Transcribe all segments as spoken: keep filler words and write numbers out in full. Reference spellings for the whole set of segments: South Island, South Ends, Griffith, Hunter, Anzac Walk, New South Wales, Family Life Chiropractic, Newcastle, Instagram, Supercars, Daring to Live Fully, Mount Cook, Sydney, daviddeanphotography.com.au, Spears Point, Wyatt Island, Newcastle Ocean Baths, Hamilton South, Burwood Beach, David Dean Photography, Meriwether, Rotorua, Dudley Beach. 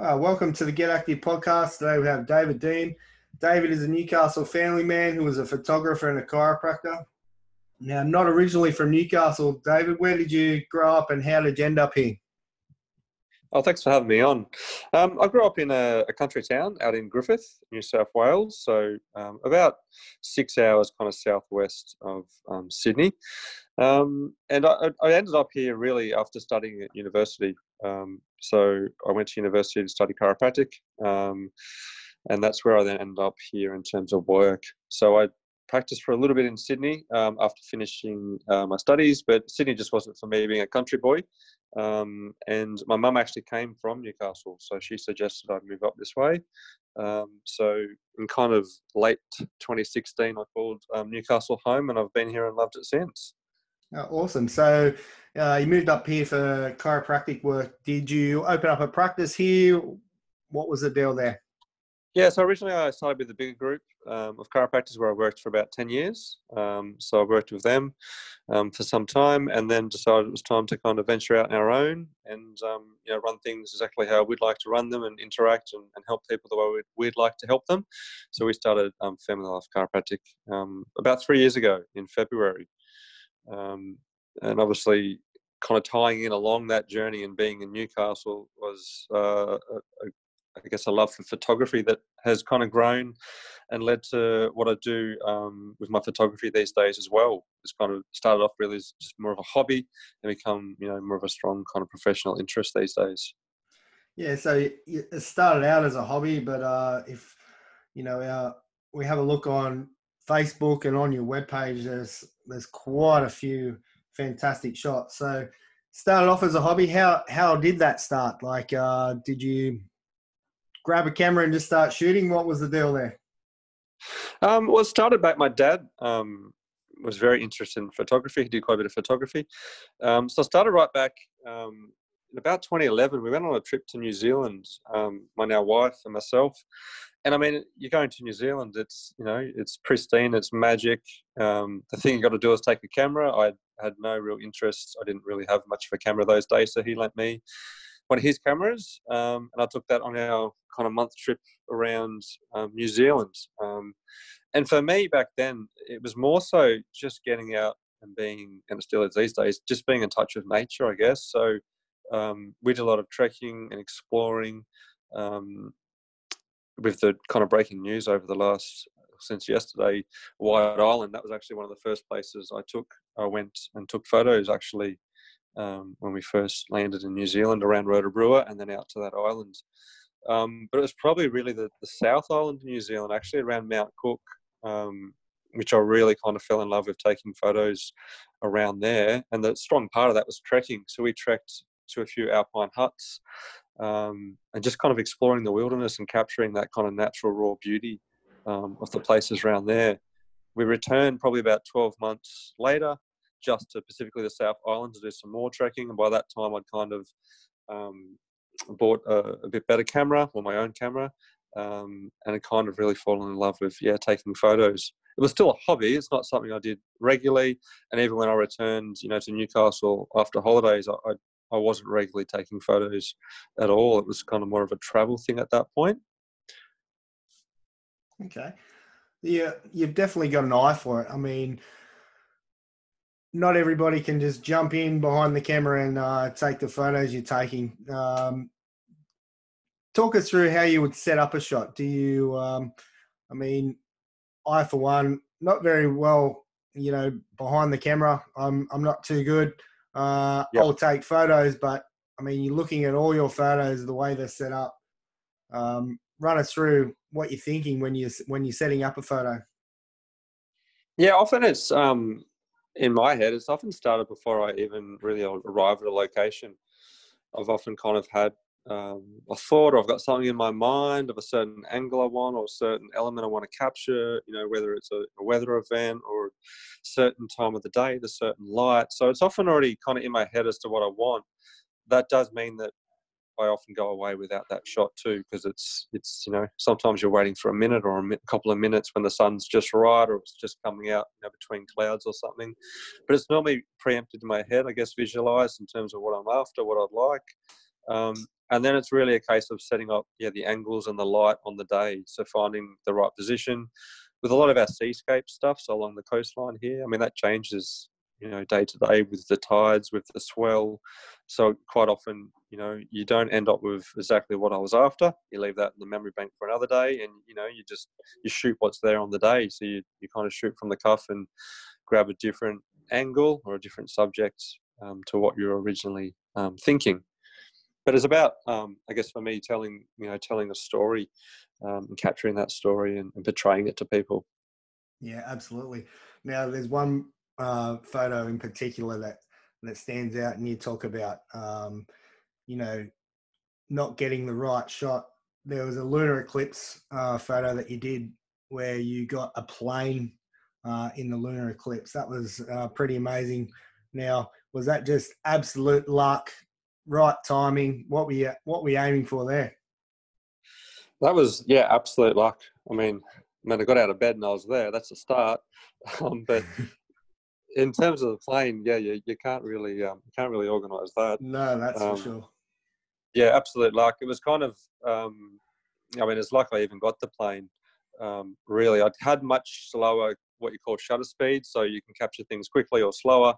Uh, welcome to the Get Active podcast. Today we have David Dean. David is a Newcastle family man who was a photographer and a chiropractor. Now, not originally from Newcastle. David, where did you grow up and how did you end up here? Oh, thanks for having me on. Um, I grew up in a, a country town out in Griffith, New South Wales, so um, about six hours kind of southwest of um, Sydney. Um, and I, I ended up here really after studying at university. Um, so I went to university to study chiropractic, um, and that's where I then ended up here in terms of work. So I practiced for a little bit in Sydney um, after finishing uh, my studies, but Sydney just wasn't for me being a country boy. Um, and my mum actually came from Newcastle, so she suggested I move up this way. Um, so in kind of late twenty sixteen, I called um, Newcastle home, and I've been here and loved it since. Oh, awesome. So uh, you moved up here for chiropractic work. Did you open up a practice here? What was the deal there? Yeah, so originally I started with a bigger group um, of chiropractors where I worked for about ten years. Um, so I worked with them um, for some time, and then decided it was time to kind of venture out on our own and um, you know, run things exactly how we'd like to run them and interact and, and help people the way we'd, we'd like to help them. So we started um, Family Life Chiropractic um, about three years ago in February. Um, and obviously kind of tying in along that journey and being in Newcastle was, uh, a, a, I guess, a love for photography that has kind of grown and led to what I do um, with my photography these days as well. It's kind of started off really as just more of a hobby and become, you know, more of a strong kind of professional interest these days. Yeah, so it started out as a hobby, but uh, if, you know, uh, we have a look on Facebook and on your webpage, there's there's quite a few fantastic shots. So started off as a hobby. How how did that start? Like, uh, did you grab a camera and just start shooting? What was the deal there? Um, well, it started back. My dad um, was very interested in photography. He did quite a bit of photography. Um, so I started right back um, in about twenty eleven. We went on a trip to New Zealand, um, my now wife and myself. And I mean, you're going to New Zealand, it's, you know, it's pristine, it's magic. Um, the thing you got to do is take a camera. I had no real interest. I didn't really have much of a camera those days. So he lent me one of his cameras. Um, and I took that on our kind of month trip around um, New Zealand. Um, and for me back then, it was more so just getting out and being, and it still is these days, just being in touch with nature, I guess. So um, we did a lot of trekking and exploring. Um, with the kind of breaking news over the last, since yesterday, Wyatt Island, that was actually one of the first places I took, I went and took photos actually um, when we first landed in New Zealand around Rotorua and then out to that island. Um, but it was probably really the, the South Island of New Zealand, actually around Mount Cook, um, which I really kind of fell in love with taking photos around there. And the strong part of that was trekking. So we trekked to a few alpine huts, Um, and just kind of exploring the wilderness and capturing that kind of natural raw beauty um, of the places around there. We returned probably about twelve months later, just to specifically the South Island to do some more trekking. And by that time, I'd kind of um, bought a, a bit better camera, or my own camera, um, and had kind of really fallen in love with, yeah, taking photos. It was still a hobby. It's not something I did regularly. And even when I returned, you know, to Newcastle after holidays, I, I I wasn't regularly taking photos at all. It was kind of more of a travel thing at that point. Okay. Yeah, you've definitely got an eye for it. I mean, not everybody can just jump in behind the camera and uh, take the photos you're taking. Um, talk us through how you would set up a shot. Do you, um, I mean, I, for one, not very well, you know, behind the camera. I'm, I'm not too good. Uh, yep. I'll take photos, but I mean, you're looking at all your photos, the way they're set up. Um, run us through what you're thinking when you're, when you're setting up a photo. Yeah, often it's, um, in my head, it's often started before I even really arrive at a location. I've often kind of had um, a thought, or I've got something in my mind of a certain angle I want, or a certain element I want to capture, you know, whether it's a, a weather event or a certain time of the day, the certain light. So it's often already kind of in my head as to what I want. That does mean that I often go away without that shot too, because it's, it's, you know, sometimes you're waiting for a minute or a mi- couple of minutes when the sun's just right, or it's just coming out, you know, between clouds or something. But it's normally preempted in my head, I guess, visualized in terms of what I'm after, what I'd like. Um, And then it's really a case of setting up yeah, the angles and the light on the day. So finding the right position with a lot of our seascape stuff. So along the coastline here, I mean, that changes, you know, day to day with the tides, with the swell. So quite often, you know, you don't end up with exactly what I was after. You leave that in the memory bank for another day, and, you know, you just, you shoot what's there on the day. So you, you kind of shoot from the cuff and grab a different angle or a different subject um, to what you're originally um, thinking. But it's about, um, I guess, for me, telling, you know, telling a story um, and capturing that story and, and portraying it to people. Yeah, absolutely. Now, there's one uh, photo in particular that, that stands out, and you talk about, um, you know, not getting the right shot. There was a lunar eclipse uh, photo that you did where you got a plane uh, in the lunar eclipse. That was uh, pretty amazing. Now, was that just absolute luck? Right timing? What were you, what were you aiming for there? That was, yeah, absolute luck. I mean, man, I got out of bed and I was there. That's a start. Um, but in terms of the plane, yeah, you, you can't really um, can't really organise that. No, that's um, for sure. Yeah, absolute luck. It was kind of, um, I mean, it's luck I even got the plane, um, really. I'd had much slower, what you call shutter speed, so you can capture things quickly or slower.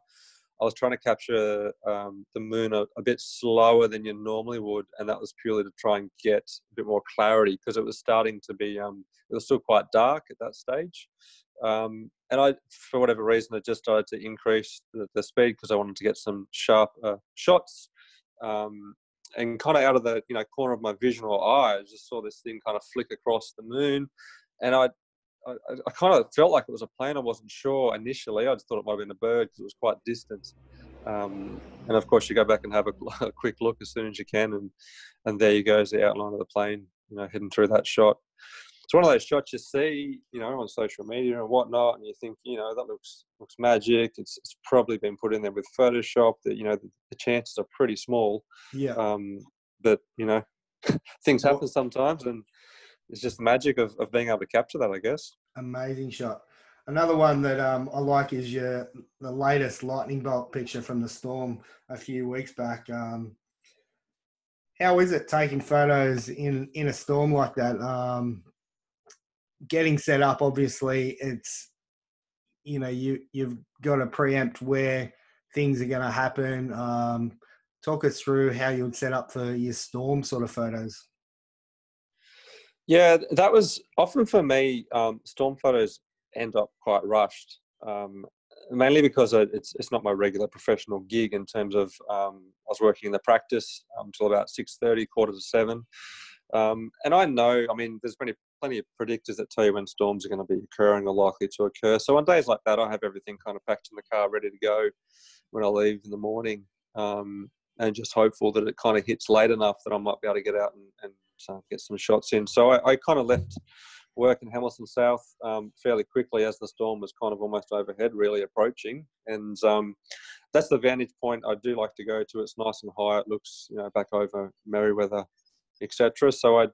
I was trying to capture um, the moon a, a bit slower than you normally would, and that was purely to try and get a bit more clarity, because it was starting to be, um, it was still quite dark at that stage. Um, and I, for whatever reason, I just started to increase the, the speed because I wanted to get some sharp uh, shots. Um, and kind of out of the you know corner of my visual eye, I just saw this thing kind of flick across the moon, and I. I, I kind of felt like it was a plane. I wasn't sure initially. I just thought it might have been a bird because it was quite distant. Um, and, of course, you go back and have a, a quick look as soon as you can, and, and there you go is the outline of the plane, you know, heading through that shot. It's one of those shots you see, you know, on social media and whatnot, and you think, you know, that looks looks magic. It's, it's probably been put in there with Photoshop. That, you know, the, the chances are pretty small. Yeah. Um, but, you know, things happen sometimes, and it's just the magic of, of being able to capture that, I guess. Amazing shot. Another one that um, I like is your the latest lightning bolt picture from the storm a few weeks back. Um, how is it taking photos in, in a storm like that? Um, getting set up, obviously, it's, you know, you, you've got to preempt where things are going to happen. Um, talk us through how you would set up for your storm sort of photos. Yeah, that was often for me, um, storm photos end up quite rushed, um, mainly because it's it's not my regular professional gig in terms of um, I was working in the practice until um, about six thirty, quarter to seven. Um, and I know, I mean, there's many, plenty of predictors that tell you when storms are going to be occurring or likely to occur. So on days like that, I have everything kind of packed in the car, ready to go when I leave in the morning, um, and just hopeful that it kind of hits late enough that I might be able to get out and, and So get some shots in. So I, I kind of left work in Hamilton South um, fairly quickly as the storm was kind of almost overhead, really approaching. And um, that's the vantage point I do like to go to. It's nice and high. It looks, you know, back over Meriwether, et cetera. So I,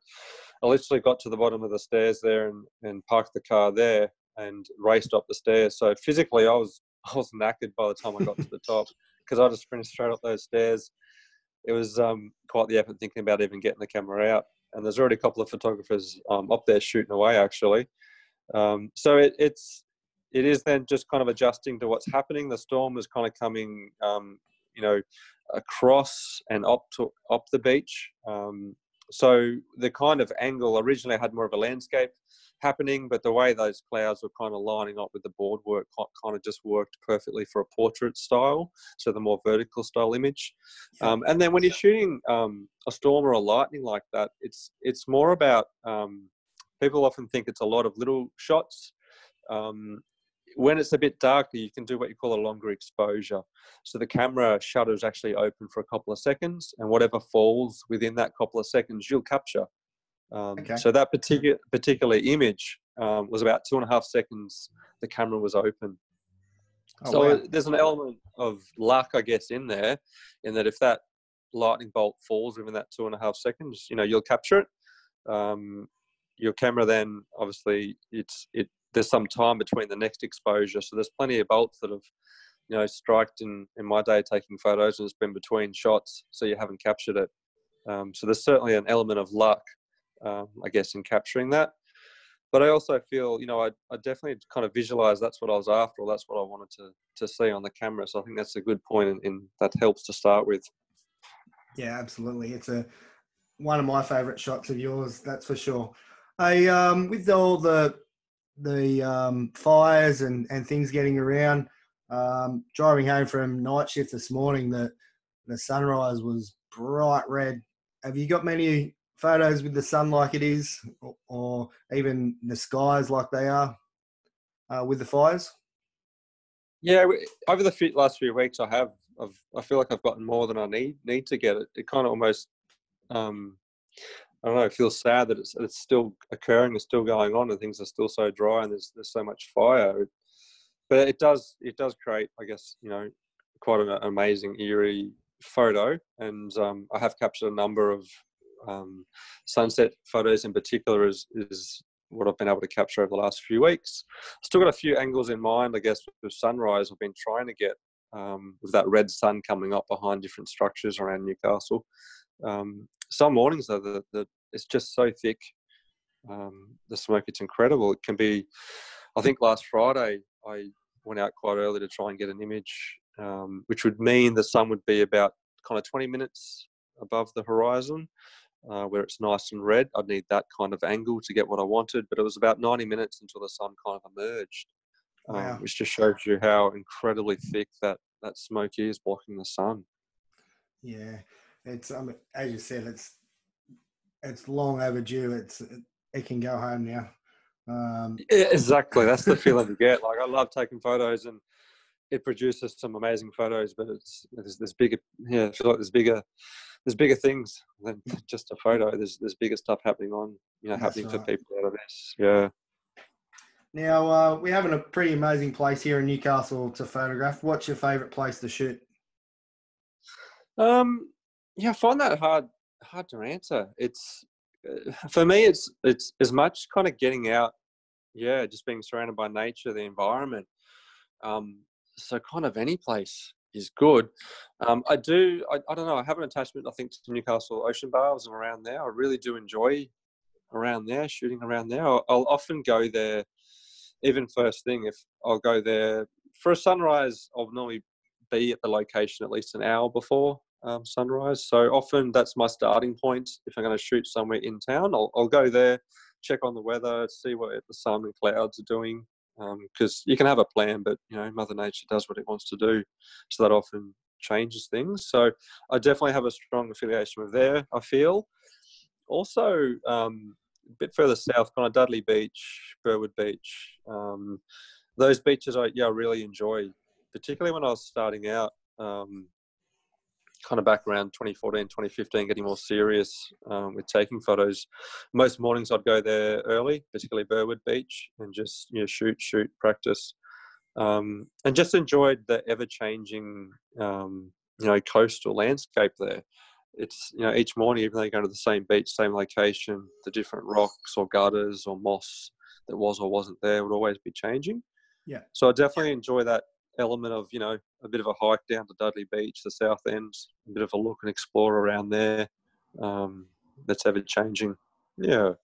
I literally got to the bottom of the stairs there and, and parked the car there and raced up the stairs. So physically, I was I was knackered by the time I got to the top, because I just sprinted straight up those stairs. It was um, quite the effort thinking about even getting the camera out. And there's already a couple of photographers um, up there shooting away, actually. Um, so it, it's, it is then just kind of adjusting to what's happening. The storm is kind of coming, um, you know, across and up to up the beach. Um, so the kind of angle, originally I had more of a landscape happening, but the way those clouds were kind of lining up with the boardwork kind of just worked perfectly for a portrait style, so the more vertical style image. Um, and then when you're shooting um, a storm or a lightning like that, it's it's more about, um, people often think it's a lot of little shots. Um, when it's a bit darker, you can do what you call a longer exposure. So the camera shutter is actually open for a couple of seconds, and whatever falls within that couple of seconds, you'll capture. Um, okay. So that particular particular image um, was about two and a half seconds the camera was open. Oh, so wow. There's an element of luck, I guess, in there, in that if that lightning bolt falls within that two and a half seconds, you know, you'll capture it. Um, your camera then, obviously, it's it. There's some time between the next exposure. So there's plenty of bolts that have, you know, striked in, in my day taking photos, and it's been between shots, so you haven't captured it. Um, so there's certainly an element of luck, um, I guess, in capturing that. But I also feel, you know, I, I definitely kind of visualize that's what I was after, or that's what I wanted to to see on the camera. So I think that's a good point, and, and that helps to start with. Yeah, absolutely. It's a one of my favorite shots of yours, that's for sure. I um, with all the the um, fires and, and things getting around, um, driving home from night shift this morning, the the sunrise was bright red. Have you got many photos with the sun like it is, or, or even the skies like they are uh, with the fires? Yeah, over the few, last few weeks, I have. I've, I feel like I've gotten more than I need need to get. It. It kind of almost, um, I don't know. I feel sad that it's it's still occurring, it's still going on, and things are still so dry, and there's there's so much fire. But it does it does create, I guess, you know, quite an amazing eerie photo. And um, I have captured a number of um, sunset photos in particular. Is is what I've been able to capture over the last few weeks. Still got a few angles in mind, I guess, with sunrise. I've been trying to get. Um, with that red sun coming up behind different structures around Newcastle. Um, some mornings, though, the, the, it's just so thick, um, the smoke, it's incredible. It can be, I think last Friday, I went out quite early to try and get an image, um, which would mean the sun would be about kind of twenty minutes above the horizon, uh, where it's nice and red. I'd need that kind of angle to get what I wanted, but it was about ninety minutes until the sun kind of emerged. Wow. Um, which just shows you how incredibly thick that, that smoke is blocking the sun. Yeah, it's um, as you said, it's it's long overdue. It's it, it can go home now. Um, yeah, exactly, that's the feeling you get. Like I love taking photos, and it produces some amazing photos. But it's there's, there's bigger. Yeah, I feel like there's bigger there's bigger things than just a photo. There's there's bigger stuff happening on you know happening right. for people out of this. Yeah. Now, uh, we have a pretty amazing place here in Newcastle to photograph. What's your favourite place to shoot? Um, yeah, I find that hard hard to answer. It's uh, for me, it's it's as much kind of getting out, yeah, just being surrounded by nature, the environment. Um, so kind of any place is good. Um, I do, I, I don't know, I have an attachment, I think, to Newcastle Ocean Baths and around there. I really do enjoy around there, shooting around there. I'll, I'll often go there. Even first thing, if I'll go there for a sunrise, I'll normally be at the location at least an hour before um, sunrise. So often that's my starting point. If I'm going to shoot somewhere in town, I'll, I'll go there, check on the weather, see what the sun and clouds are doing. Because um, you can have a plan, but you know, Mother Nature does what it wants to do. So that often changes things. So I definitely have a strong affiliation with there, I feel. Also, um, a bit further south, kind of Dudley Beach, Burwood Beach. Um, those beaches I yeah I really enjoy, particularly when I was starting out, um, kind of back around twenty fourteen, twenty fifteen, getting more serious um, with taking photos. Most mornings I'd go there early, particularly Burwood Beach, and just you know shoot, shoot, practice, um, and just enjoyed the ever-changing um, you know coastal landscape there. It's, you know, each morning, even though you go to the same beach, same location, the different rocks or gutters or moss that was or wasn't there would always be changing. Yeah. So I definitely enjoy that element of, you know, a bit of a hike down to Dudley Beach, the South Ends, a bit of a look and explore around there. Um, that's ever changing. Yeah.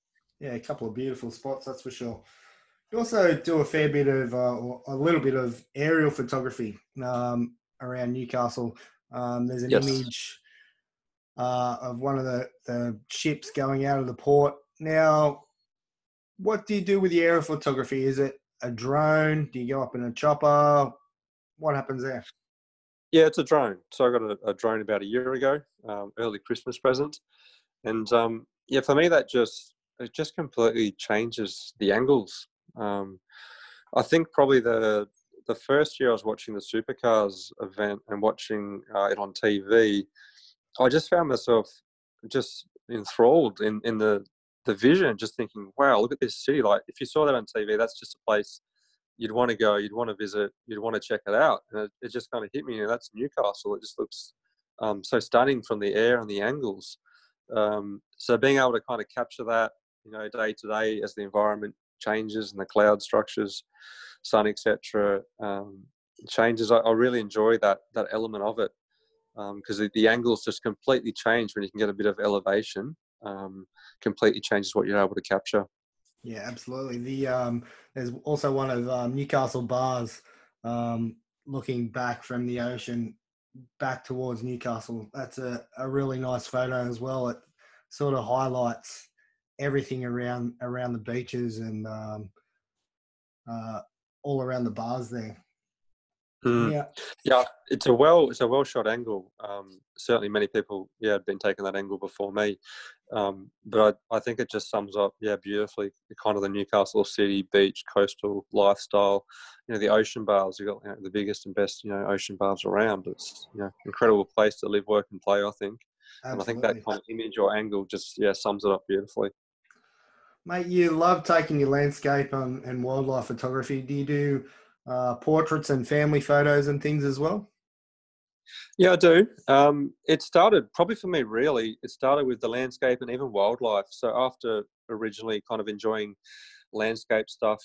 Yeah, a couple of beautiful spots, that's for sure. You also do a fair bit of, uh, or a little bit of aerial photography um, around Newcastle. Um, there's an yes. image... Uh, of one of the, the ships going out of the port. Now, what do you do with the aerial photography? Is it a drone? Do you go up in a chopper? What happens there? Yeah, it's a drone. So I got a, a drone about a year ago, um, early Christmas present. And um, yeah, for me, that just, it just completely changes the angles. Um, I think probably the, the first year I was watching the Supercars event and watching uh, it on T V, I just found myself just enthralled in, in the, the vision, just thinking, wow, look at this city. Like, if you saw that on T V, that's just a place you'd want to go, you'd want to visit, you'd want to check it out. And it, it just kind of hit me, you know, that's Newcastle. It just looks um, so stunning from the air and the angles. Um, so being able to kind of capture that, you know, day to day as the environment changes and the cloud structures, sun, et cetera, um, changes, I, I really enjoy that that element of it. because um, the, the angles just completely change when you can get a bit of elevation. Um, completely changes what you're able to capture. Yeah, absolutely. The um, there's also one of um, Newcastle bars um, looking back from the ocean back towards Newcastle. That's a, a really nice photo as well. It sort of highlights everything around around the beaches and um, uh, all around the bars there. Mm. Yeah, yeah. It's a well, it's a well shot angle. Um, certainly, many people, yeah, had been taking that angle before me. Um, but I, I think it just sums up, yeah, beautifully, kind of the Newcastle city, beach, coastal lifestyle. You know, the ocean baths. You've got, you know, the biggest and best, you know, ocean baths around. It's, you know, incredible place to live, work, and play, I think. Absolutely. And I think that kind of image or angle just, yeah, sums it up beautifully. Mate, you love taking your landscape and, and wildlife photography. Do you do Uh, portraits and family photos and things as well? Yeah, I do. Um, it started, probably for me really, it started with the landscape and even wildlife. So after originally kind of enjoying landscape stuff,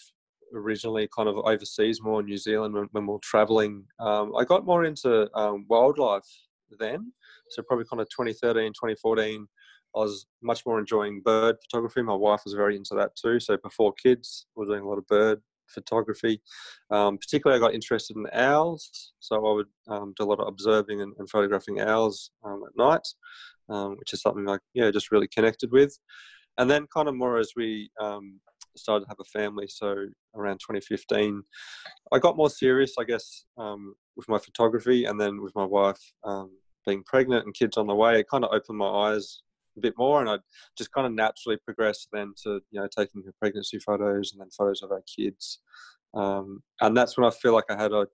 originally kind of overseas more in New Zealand when, when we were travelling, um, I got more into um, wildlife then. So probably kind of twenty thirteen, twenty fourteen, I was much more enjoying bird photography. My wife was very into that too. So before kids, we were doing a lot of bird photography. Um, particularly, I got interested in owls, so I would um, do a lot of observing and, and photographing owls um, at night, um, which is something I yeah just really connected with. And then kind of more as we um, started to have a family, so around twenty fifteen, I got more serious, I guess, um, with my photography, and then with my wife um, being pregnant and kids on the way, it kind of opened my eyes a bit more, and I just kind of naturally progressed then to, you know, taking her pregnancy photos and then photos of our kids, um, and that's when I feel like I had a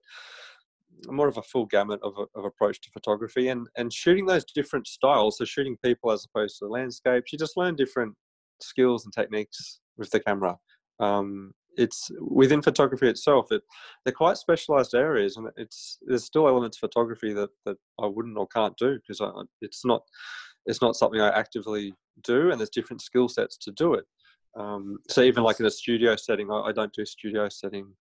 more of a full gamut of, a, of approach to photography and and shooting those different styles. So shooting people as opposed to the landscapes, you just learn different skills and techniques with the camera. Um, it's within photography itself, it they're quite specialized areas, and it's there's still elements of photography that that I wouldn't or can't do because I it's not. It's not something I actively do, and there's different skill sets to do it. Um, so even like in a studio setting, I, I don't do studio setting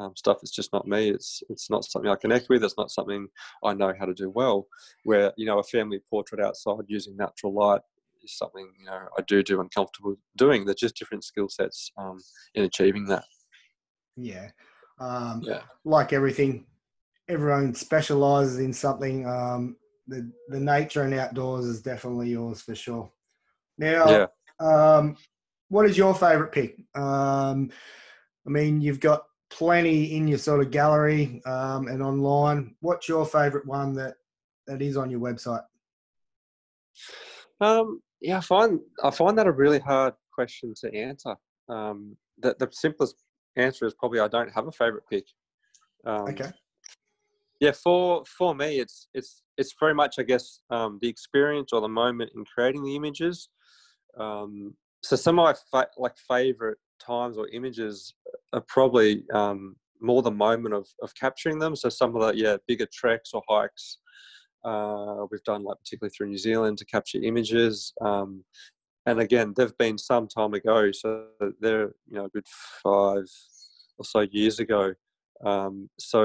um, stuff. It's just not me. It's it's not something I connect with. It's not something I know how to do well. Where, you know, a family portrait outside using natural light is something, you know, I do do and comfortable doing. There's just different skill sets um, in achieving that. Yeah. Um, yeah. Like everything, everyone specialises in something. Um, The, the nature and outdoors is definitely yours for sure. Now, yeah. um, what is your favourite pick? Um, I mean, you've got plenty in your sort of gallery um, and online. What's your favourite one that, that is on your website? Um, yeah, I find I find that a really hard question to answer. Um, the, the simplest answer is probably I don't have a favourite pick. Um, okay. Yeah, for for me, it's it's it's very much, I guess, um, the experience or the moment in creating the images. Um, so some of my fa- like favorite times or images are probably um, more the moment of of capturing them. So some of the yeah bigger treks or hikes uh, we've done, like particularly through New Zealand, to capture images. Um, and again, they've been some time ago, so they're you know a good five or so years ago. Um, so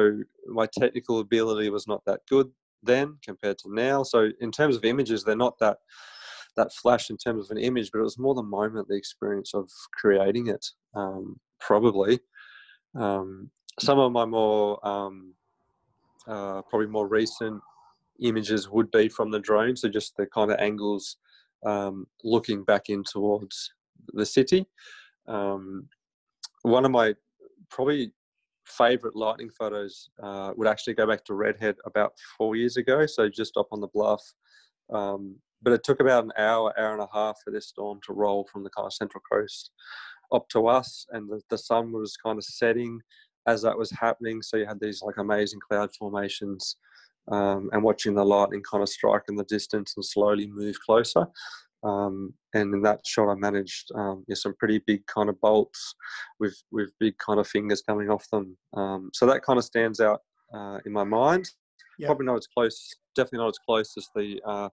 my technical ability was not that good then compared to now. So in terms of images, they're not that, that flash in terms of an image, but it was more the moment, the experience of creating it, um, probably. Um, some of my more, um, uh, probably more recent images would be from the drone. So just the kind of angles, um, looking back in towards the city. Um, one of my probably favorite lightning photos uh, would actually go back to Redhead about four years ago, so just up on the bluff. Um, but it took about an hour, hour and a half for this storm to roll from the kind of central coast up to us, and the, the sun was kind of setting as that was happening, so you had these like amazing cloud formations, um, and watching the lightning kind of strike in the distance and slowly move closer. Um, and in that shot, I managed um, yeah, some pretty big kind of bolts with with big kind of fingers coming off them. Um, so that kind of stands out uh, in my mind. Yep. Probably not as close, definitely not as close as the uh,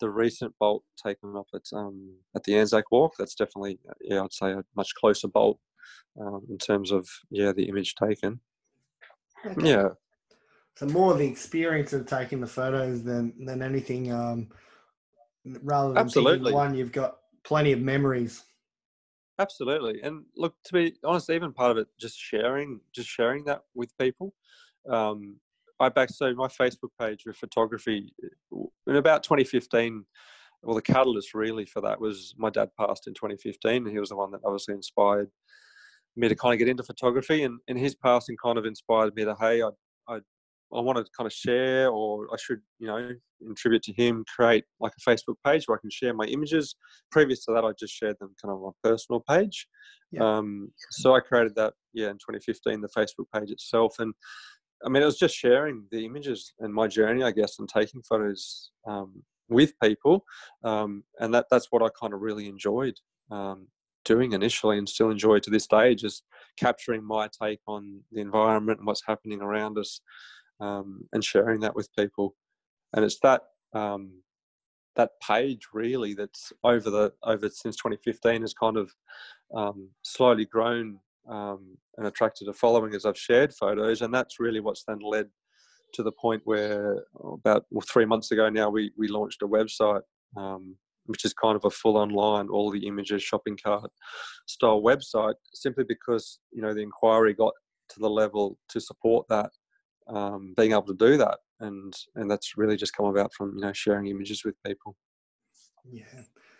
the recent bolt taken up at um, at the Anzac Walk. That's definitely, yeah, I'd say a much closer bolt um, in terms of yeah the image taken. Okay. Yeah. so more the experience of taking the photos than than anything, um, rather than picking one. You've got plenty of memories. Absolutely. And look, to be honest, even part of it, just sharing, just sharing that with people. Um, I back, so my Facebook page with photography in about twenty fifteen, well, the catalyst really for that was my dad passed in twenty fifteen. And he was the one that obviously inspired me to kind of get into photography, and, and his passing kind of inspired me to, hey, I, I, I want to kind of share, or I should, you know, in tribute to him, create like a Facebook page where I can share my images. Previous to that, I just shared them kind of on my personal page. Yeah. Um, so I created that, yeah, in twenty fifteen, the Facebook page itself. And I mean, it was just sharing the images and my journey, I guess, and taking photos um, with people. Um, and that that's what I kind of really enjoyed um, doing initially, and still enjoy to this day, just capturing my take on the environment and what's happening around us. Um, and sharing that with people, and it's that um, that page really that's over the over since twenty fifteen has kind of um, slowly grown um, and attracted a following as I've shared photos, and that's really what's then led to the point where about well, three months ago now we we launched a website, um, which is kind of a full online all the images shopping cart style website, simply because you know the inquiry got to the level to support that. Um, being able to do that, and and that's really just come about from you know sharing images with people. Yeah.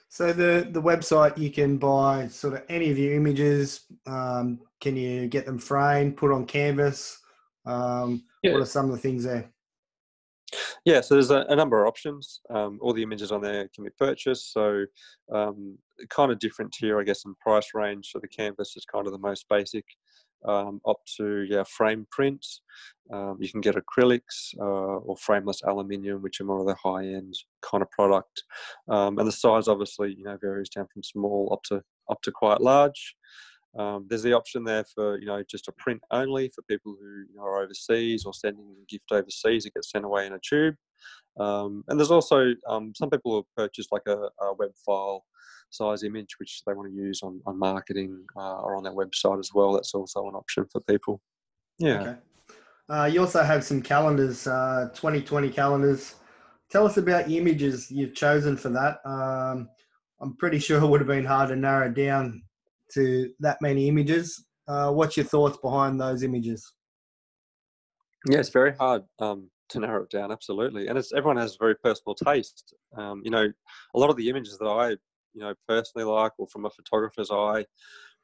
So the the website, you can buy sort of any of your images. Um, can you get them framed, put on canvas? Um, yeah. What are some of the things there? Yeah. So there's a, a number of options. Um, all the images on there can be purchased. So um, kind of different tier, I guess, in price range. So the canvas is kind of the most basic. Um, up to yeah, frame prints. Um, you can get acrylics uh, or frameless aluminium, which are more of the high-end kind of product. Um, and the size, obviously, you know, varies down from small up to up to quite large. Um, there's the option there for you know just a print only for people who you know, are overseas or sending a gift overseas. It gets sent away in a tube. Um, and there's also um, some people will purchase like a, a web file size image, which they want to use on, on marketing uh, or on their website as well. That's also an option for people. Yeah. Okay. Uh, you also have some calendars, uh, twenty twenty calendars. Tell us about the images you've chosen for that. Um, I'm pretty sure it would have been hard to narrow down to that many images. Uh, what's your thoughts behind those images? Yeah, it's very hard. Um, to narrow it down, absolutely, and it's everyone has a very personal taste. Um, you know, a lot of the images that I, you know, personally like, or from a photographer's eye,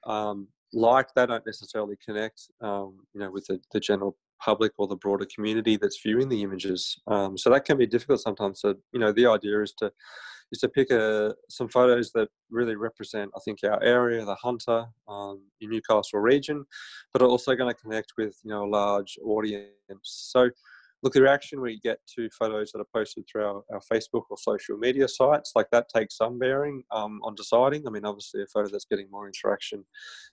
um, like they don't necessarily connect, um, you know, with the, the general public or the broader community that's viewing the images. Um, so that can be difficult sometimes. So you know, the idea is to is to pick a, some photos that really represent, I think, our area, the Hunter, um, in Newcastle region, but are also going to connect with you know a large audience. So. Look, the reaction we get to photos that are posted through our, our Facebook or social media sites, like that takes some bearing um, on deciding. I mean, obviously, a photo that's getting more interaction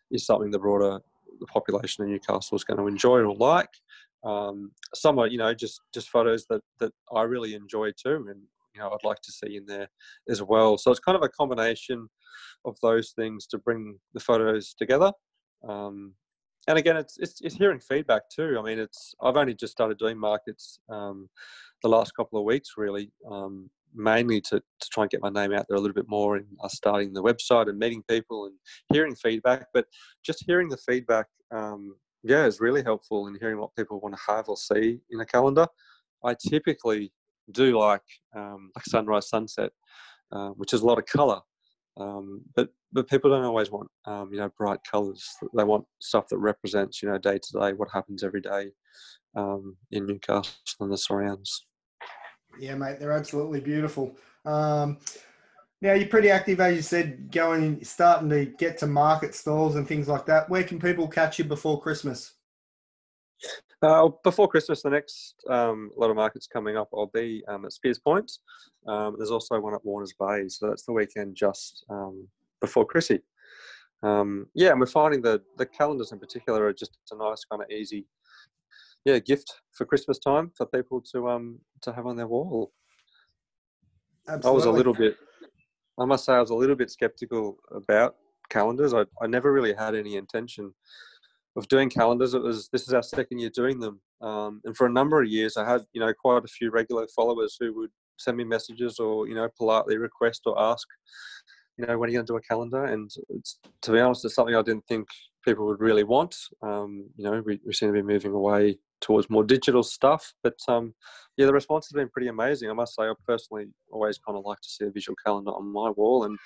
is something the broader the population in Newcastle is going to enjoy or like. Um, some are, you know, just, just photos that, that I really enjoy too, and, you know, I'd like to see in there as well. So it's kind of a combination of those things to bring the photos together. Um, And again, it's, it's it's hearing feedback too. I mean, it's I've only just started doing markets um, the last couple of weeks, really, um, mainly to, to try and get my name out there a little bit more, and uh, starting the website and meeting people and hearing feedback. But just hearing the feedback, um, yeah, is really helpful in hearing what people want to have or see in a calendar. I typically do like um, like sunrise, sunset, uh, which is a lot of colour. Um, but but people don't always want um, you know bright colours. They want stuff that represents you know day to day what happens every day um, in Newcastle and the surrounds. Yeah, mate, they're absolutely beautiful. Um, now you're pretty active, as you said, going starting to get to market stalls and things like that. Where can people catch you before Christmas? Uh, before Christmas, the next um, lot of markets coming up, I'll be um, at Spears Point. Um, there's also one at Warner's Bay, so that's the weekend just um, before Chrissy. Um, yeah, and we're finding that the calendars in particular are just a nice kind of easy, yeah, gift for Christmas time for people to um to have on their wall. Absolutely. I was a little bit, I must say, I was a little bit skeptical about calendars. I I never really had any intention of doing calendars, it was, this is our second year doing them. Um, and for a number of years, I had, you know, quite a few regular followers who would send me messages or, you know, politely request or ask, you know, when are you going to do a calendar? And it's, to be honest, it's something I didn't think people would really want. Um, you know, we, we seem to be moving away towards more digital stuff. But, um, yeah, the response has been pretty amazing. I must say, I personally always kind of like to see a visual calendar on my wall. And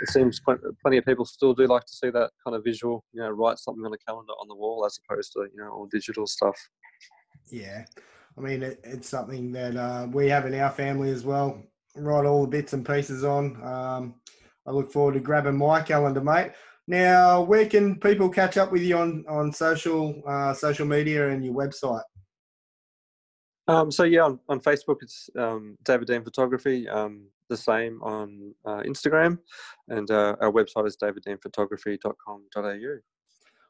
it seems pl- plenty of people still do like to see that kind of visual, you know, write something on a calendar on the wall as opposed to, you know, all digital stuff. Yeah. I mean, it, it's something that uh, we have in our family as well. Write all the bits and pieces on. Um, I look forward to grabbing my calendar, mate. Now, where can people catch up with you on, on social uh, social media and your website? Um, so, yeah, on, on Facebook, it's um, David Dean Photography. Um, the same on uh, Instagram. And uh, our website is david dean photography dot com dot a u.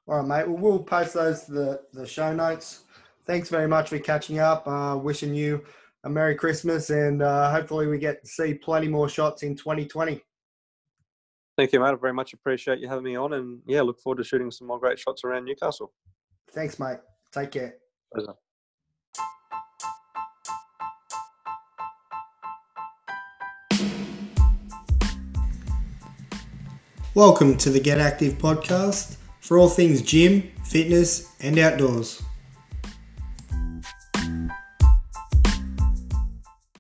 All right, mate. Well, we'll post those to the, the show notes. Thanks very much for catching up. Uh, wishing you a Merry Christmas, and uh, hopefully we get to see plenty more shots in twenty twenty. Thank you, mate. I very much appreciate you having me on, and yeah, look forward to shooting some more great shots around Newcastle. Thanks, mate. Take care. Pleasure. Welcome to the Get Active podcast for all things gym, fitness, and outdoors.